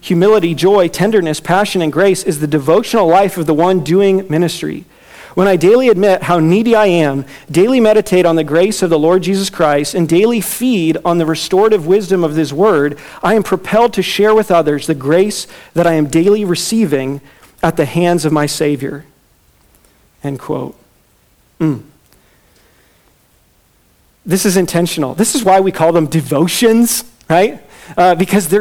humility, joy, tenderness, passion, and grace, is the devotional life of the one doing ministry. When I daily admit how needy I am, daily meditate on the grace of the Lord Jesus Christ, and daily feed on the restorative wisdom of his word, I am propelled to share with others the grace that I am daily receiving at the hands of my Savior, end quote. This is intentional. This is why we call them devotions, right? Because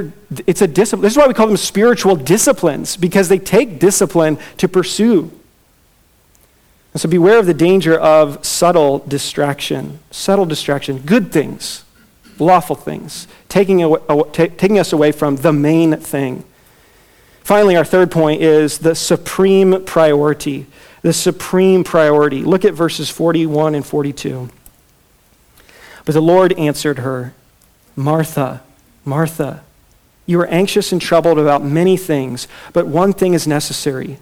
it's a discipline. This is why we call them spiritual disciplines, because they take discipline to pursue. And so beware of the danger of subtle distraction, good things, lawful things, taking us away from the main thing. Finally, our third point is the supreme priority. Look at verses 41 and 42. But the Lord answered her, Martha, you are anxious and troubled about many things, but one thing is necessary.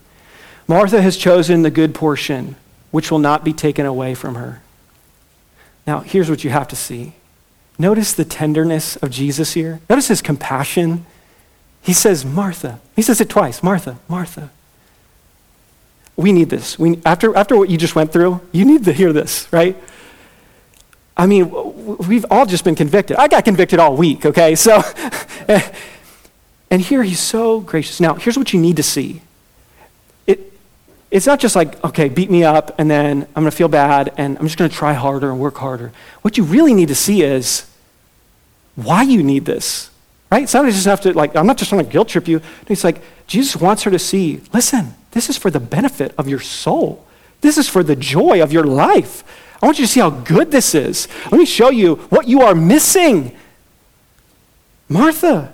Martha has chosen the good portion, which will not be taken away from her. Now, here's what you have to see. Notice the tenderness of Jesus here. Notice his compassion. He says, Martha. He says it twice, Martha. We need this. After what you just went through, you need to hear this, right? I mean, we've all just been convicted. I got convicted all week, okay? So, and here he's so gracious. Now, here's what you need to see. It's not just like, okay, beat me up, and then I'm going to feel bad, and I'm just going to try harder and work harder. What you really need to see is why you need this. Right? Somebody just have to, like, I'm not just trying to guilt trip you. No, it's like, Jesus wants her to see, listen, this is for the benefit of your soul. This is for the joy of your life. I want you to see how good this is. Let me show you what you are missing. Martha,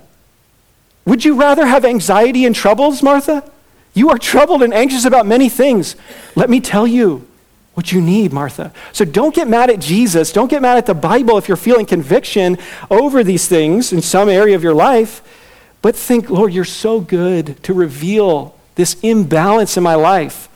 would you rather have anxiety and troubles, Martha? You are troubled and anxious about many things. Let me tell you what you need, Martha. So don't get mad at Jesus. Don't get mad at the Bible if you're feeling conviction over these things in some area of your life. But think, Lord, you're so good to reveal this imbalance in my life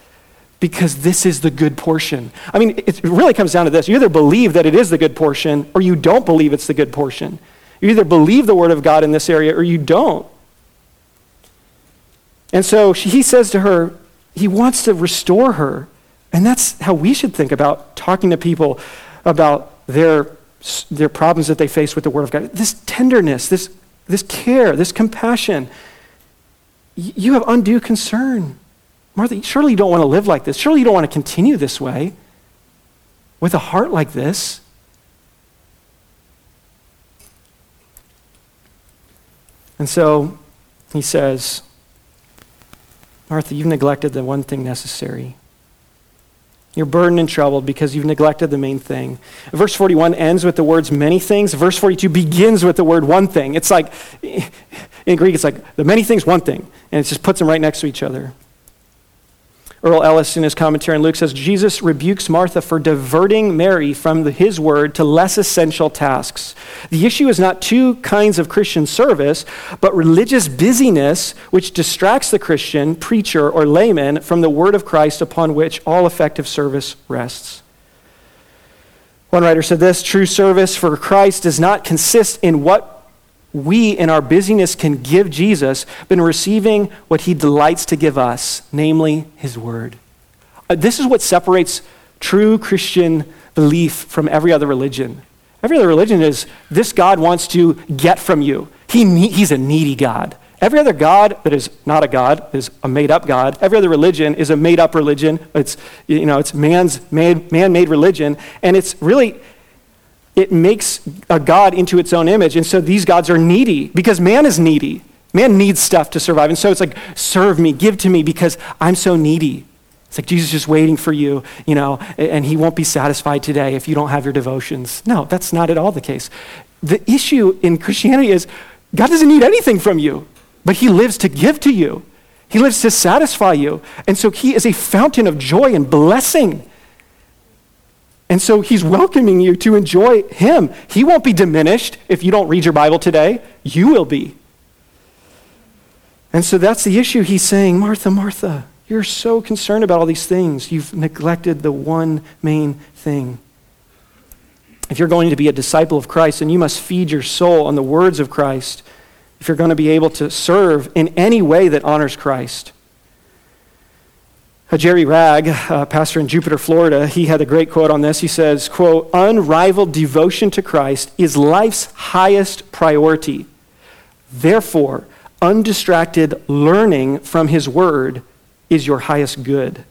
because this is the good portion. I mean, it really comes down to this. You either believe that it is the good portion or you don't believe it's the good portion. You either believe the word of God in this area or you don't. And so he says to her, he wants to restore her. And that's how we should think about talking to people about their problems that they face with the Word of God. This tenderness, this care, this compassion. You have undue concern. Martha, surely you don't want to live like this. Surely you don't want to continue this way with a heart like this. And so he says, Martha, you've neglected the one thing necessary. You're burdened and troubled because you've neglected the main thing. Verse 41 ends with the words many things. Verse 42 begins with the word one thing. It's like, in Greek, it's like the many things, one thing. And it just puts them right next to each other. Earl Ellis, in his commentary on Luke, says, Jesus rebukes Martha for diverting Mary from his word to less essential tasks. The issue is not two kinds of Christian service, but religious busyness which distracts the Christian, preacher, or layman from the word of Christ upon which all effective service rests. One writer said this, true service for Christ does not consist in what we in our busyness can give Jesus, been receiving what he delights to give us, namely his word. This is what separates true Christian belief from every other religion. Every other religion is, this God wants to get from you. He's a needy God. Every other God that is not a God, is a made-up God. Every other religion is a made-up religion. It's, you know, it's man-made religion, and it's really... it makes a God into its own image. And so these gods are needy because man is needy. Man needs stuff to survive. And so it's like, serve me, give to me because I'm so needy. It's like Jesus is just waiting for you, you know, and he won't be satisfied today if you don't have your devotions. No, that's not at all the case. The issue in Christianity is God doesn't need anything from you, but he lives to give to you. He lives to satisfy you. And so he is a fountain of joy and blessing. And so he's welcoming you to enjoy him. He won't be diminished if you don't read your Bible today. You will be. And so that's the issue. He's saying, Martha, Martha, you're so concerned about all these things. You've neglected the one main thing. If you're going to be a disciple of Christ, then you must feed your soul on the words of Christ if you're going to be able to serve in any way that honors Christ. Jerry Ragg, pastor in Jupiter, Florida, he had a great quote on this. He says, quote, unrivaled devotion to Christ is life's highest priority. Therefore, undistracted learning from his word is your highest good.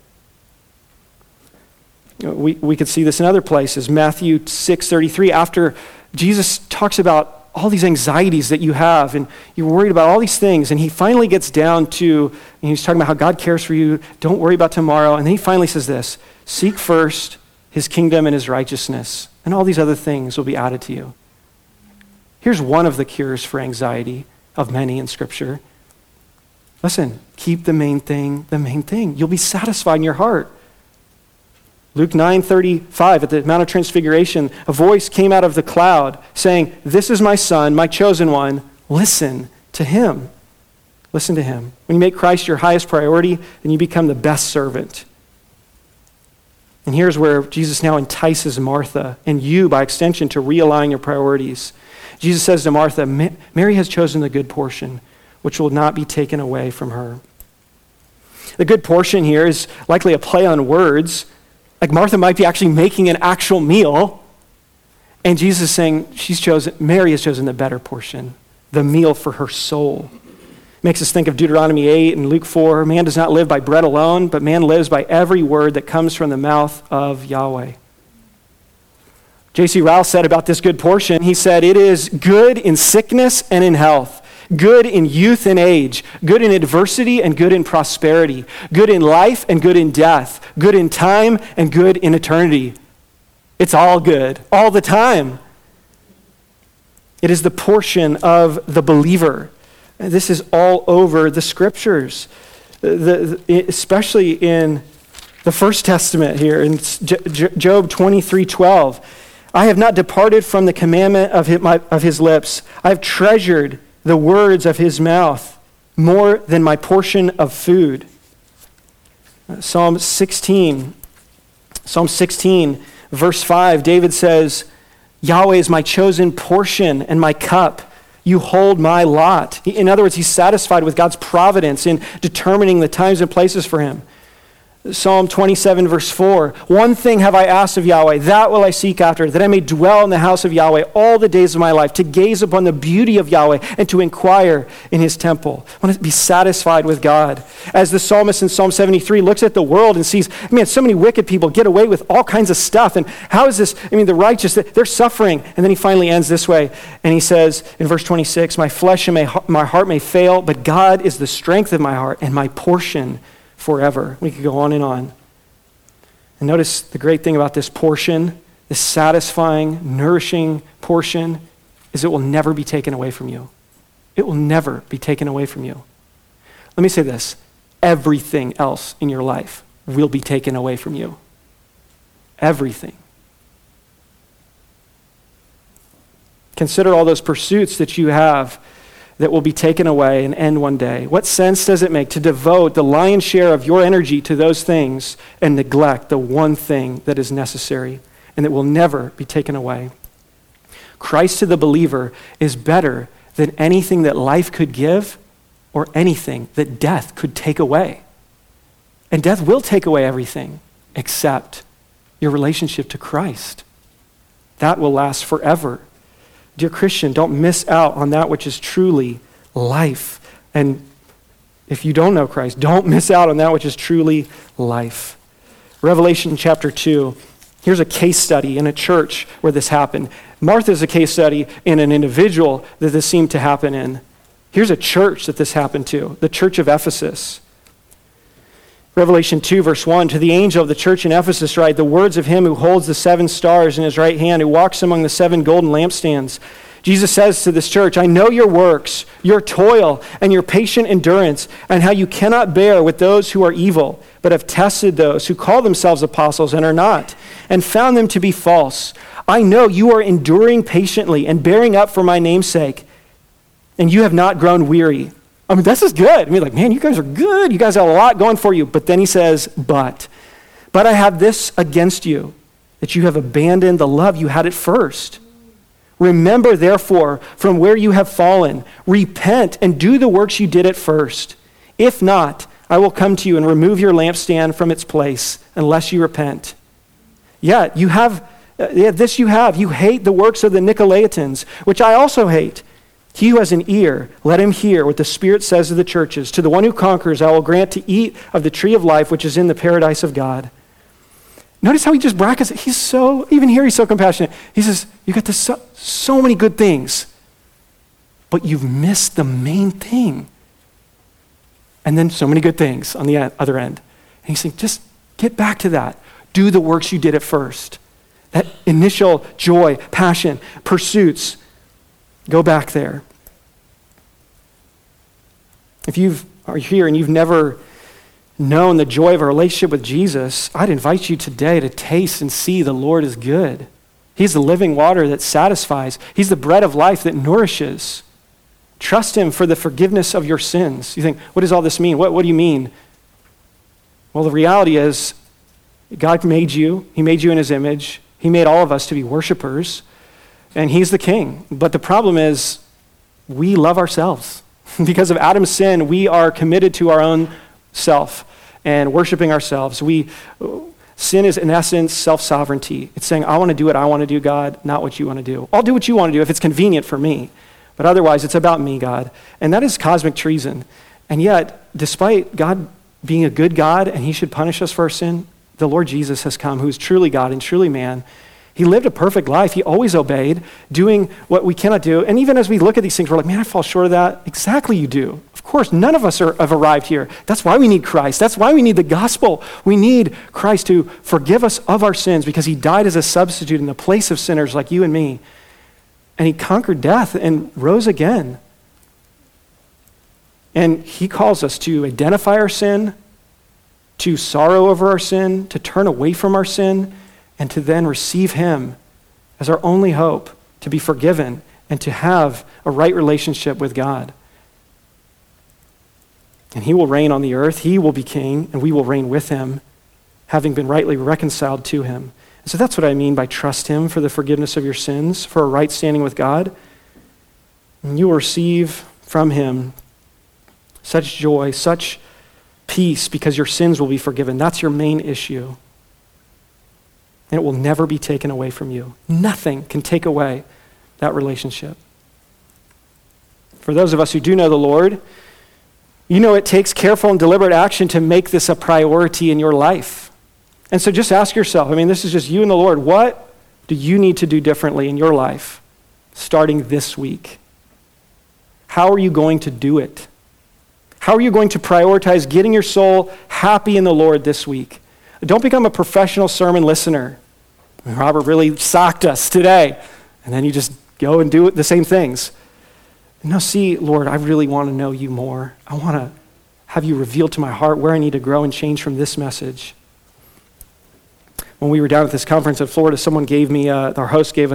We could see this in other places. Matthew 6:33, after Jesus talks about all these anxieties that you have and you're worried about all these things, and he finally gets down to, and he's talking about how God cares for you, don't worry about tomorrow, and then he finally says this, seek first his kingdom and his righteousness, and all these other things will be added to you. Here's one of the cures for anxiety of many in Scripture. Listen, keep the main thing, the main thing. You'll be satisfied in your heart. Luke 9:35, at the Mount of Transfiguration, a voice came out of the cloud saying, this is my son, my chosen one, listen to him. Listen to him. When you make Christ your highest priority, then you become the best servant. And here's where Jesus now entices Martha and you, by extension, to realign your priorities. Jesus says to Martha, Mary has chosen the good portion, which will not be taken away from her. The good portion here is likely a play on words. Like Martha might be actually making an actual meal, and Jesus is saying Mary has chosen the better portion, the meal for her soul. Makes us think of Deuteronomy 8 and Luke 4, man does not live by bread alone, but man lives by every word that comes from the mouth of Yahweh. J.C. Ryle said about this good portion, he said, it is good in sickness and in health, good in youth and age, good in adversity and good in prosperity, good in life and good in death, good in time and good in eternity. It's all good, all the time. It is the portion of the believer. This is all over the Scriptures, especially in the First Testament here, in Job 23:12. I have not departed from the commandment of his lips. I have treasured the words of his mouth more than my portion of food. Psalm 16, verse 5, David says, Yahweh is my chosen portion and my cup. You hold my lot. In other words, he's satisfied with God's providence in determining the times and places for him. Psalm 27, verse 4, one thing have I asked of Yahweh, that will I seek after, that I may dwell in the house of Yahweh all the days of my life, to gaze upon the beauty of Yahweh and to inquire in his temple. I want to be satisfied with God. As the psalmist in Psalm 73 looks at the world and sees, man, so many wicked people get away with all kinds of stuff, and how is this, the righteous, they're suffering. And then he finally ends this way, and he says in verse 26, my flesh and my heart may fail, but God is the strength of my heart and my portion forever. We could go on and on. And notice the great thing about this portion, this satisfying, nourishing portion, is it will never be taken away from you. It will never be taken away from you. Let me say this. Everything else in your life will be taken away from you. Everything. Consider all those pursuits that you have that will be taken away and end one day. What sense does it make to devote the lion's share of your energy to those things and neglect the one thing that is necessary and that will never be taken away? Christ to the believer is better than anything that life could give or anything that death could take away. And death will take away everything except your relationship to Christ. That will last forever. Dear Christian, don't miss out on that which is truly life. And if you don't know Christ, don't miss out on that which is truly life. Revelation chapter 2, here's a case study in a church where this happened. Martha's a case study in an individual that this seemed to happen in. Here's a church that this happened to, the church of Ephesus. Revelation 2, verse 1, to the angel of the church in Ephesus write, the words of him who holds the seven stars in his right hand, who walks among the seven golden lampstands. Jesus says to this church, I know your works, your toil, and your patient endurance, and how you cannot bear with those who are evil, but have tested those who call themselves apostles and are not, and found them to be false. I know you are enduring patiently and bearing up for my name's sake, and you have not grown weary. I mean, this is good. I mean, like, man, you guys are good. You guys have a lot going for you. But then he says, but I have this against you, that you have abandoned the love you had at first. Remember, therefore, from where you have fallen, repent and do the works you did at first. If not, I will come to you and remove your lampstand from its place unless you repent. Yet you hate the works of the Nicolaitans, which I also hate. He who has an ear, let him hear what the Spirit says to the churches. To the one who conquers, I will grant to eat of the tree of life, which is in the paradise of God. Notice how he just brackets it. Even here he's so compassionate. He says, you got so many good things, but you've missed the main thing. And then so many good things on the other end. And he's saying, just get back to that. Do the works you did at first. That initial joy, passion, pursuits, go back there. If you are here and you've never known the joy of a relationship with Jesus, I'd invite you today to taste and see the Lord is good. He's the living water that satisfies. He's the bread of life that nourishes. Trust him for the forgiveness of your sins. You think, what does all this mean? What do you mean? Well, the reality is God made you. He made you in his image. He made all of us to be worshipers. And he's the king. But the problem is we love ourselves. Because of Adam's sin, we are committed to our own self and worshiping ourselves. Sin is, in essence, self-sovereignty. It's saying, I want to do what I want to do, God, not what you want to do. I'll do what you want to do if it's convenient for me. But otherwise, it's about me, God. And that is cosmic treason. And yet, despite God being a good God and he should punish us for our sin, the Lord Jesus has come, who is truly God and truly man. He lived a perfect life. He always obeyed, doing what we cannot do. And even as we look at these things, we're like, man, I fall short of that. Exactly, you do. Of course, none of us have arrived here. That's why we need Christ. That's why we need the gospel. We need Christ to forgive us of our sins because he died as a substitute in the place of sinners like you and me. And he conquered death and rose again. And he calls us to identify our sin, to sorrow over our sin, to turn away from our sin, and to then receive him as our only hope to be forgiven and to have a right relationship with God. And he will reign on the earth, he will be king, and we will reign with him, having been rightly reconciled to him. And so that's what I mean by trust him for the forgiveness of your sins, for a right standing with God. And you will receive from him such joy, such peace, because your sins will be forgiven. That's your main issue. And it will never be taken away from you. Nothing can take away that relationship. For those of us who do know the Lord, you know it takes careful and deliberate action to make this a priority in your life. And so just ask yourself, I mean, this is just you and the Lord. What do you need to do differently in your life starting this week? How are you going to do it? How are you going to prioritize getting your soul happy in the Lord this week? Don't become a professional sermon listener. Robert really socked us today. And then you just go and do the same things. No, see, Lord, I really want to know you more. I want to have you revealed to my heart where I need to grow and change from this message. When we were down at this conference in Florida, someone gave me, our host gave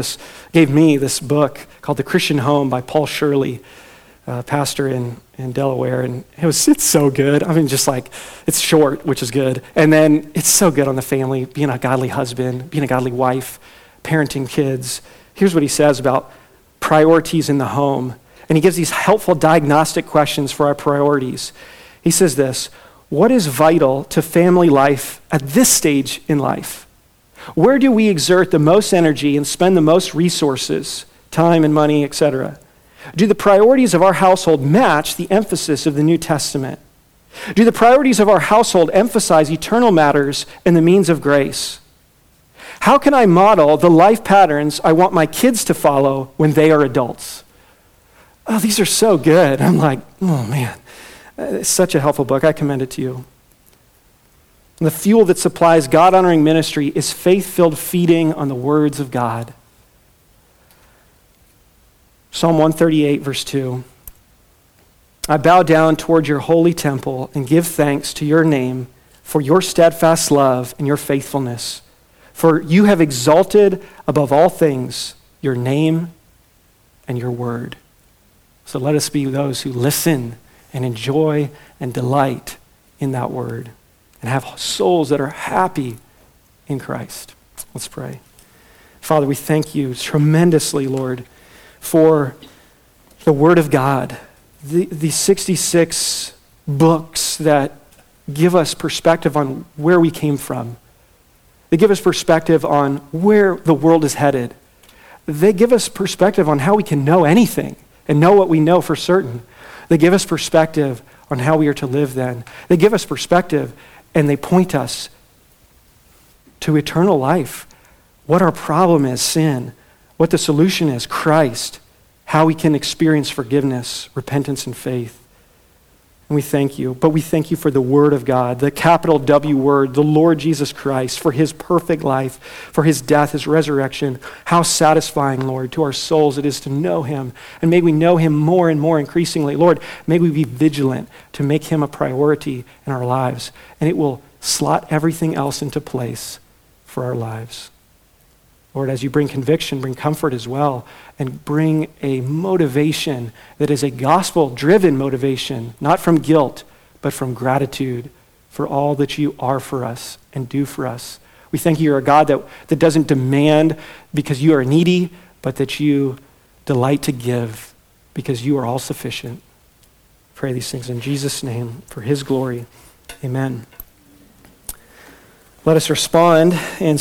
me this book called The Christian Home by Paul Shirley, pastor in Delaware, and it's so good. I mean, just like, it's short, which is good, and then it's so good on the family, being a godly husband, being a godly wife, parenting kids. Here's what he says about priorities in the home, and he gives these helpful diagnostic questions for our priorities. He says this: what is vital to family life at this stage in life? Where do we exert the most energy and spend the most resources, time and money, etc.? Do the priorities of our household match the emphasis of the New Testament? Do the priorities of our household emphasize eternal matters and the means of grace? How can I model the life patterns I want my kids to follow when they are adults? Oh, these are so good. I'm like, oh man, it's such a helpful book. I commend it to you. The fuel that supplies God-honoring ministry is faith-filled feeding on the words of God. Psalm 138, verse 2. I bow down toward your holy temple and give thanks to your name for your steadfast love and your faithfulness. For you have exalted above all things your name and your word. So let us be those who listen and enjoy and delight in that word and have souls that are happy in Christ. Let's pray. Father, we thank you tremendously, Lord, for the Word of God, the 66 books that give us perspective on where we came from. They give us perspective on where the world is headed. They give us perspective on how we can know anything and know what we know for certain. They give us perspective on how we are to live then. They give us perspective and they point us to eternal life. What our problem is, sin. What the solution is, Christ, how we can experience forgiveness, repentance, and faith. And we thank you, but we thank you for the Word of God, the capital W word, the Lord Jesus Christ, for his perfect life, for his death, his resurrection. How satisfying, Lord, to our souls it is to know him. And may we know him more and more increasingly. Lord, may we be vigilant to make him a priority in our lives, and it will slot everything else into place for our lives. Lord, as you bring conviction, bring comfort as well, and bring a motivation that is a gospel-driven motivation, not from guilt, but from gratitude for all that you are for us and do for us. We thank you, you're a God that doesn't demand because you are needy, but that you delight to give because you are all sufficient. Pray these things in Jesus' name for his glory. Amen. Let us respond and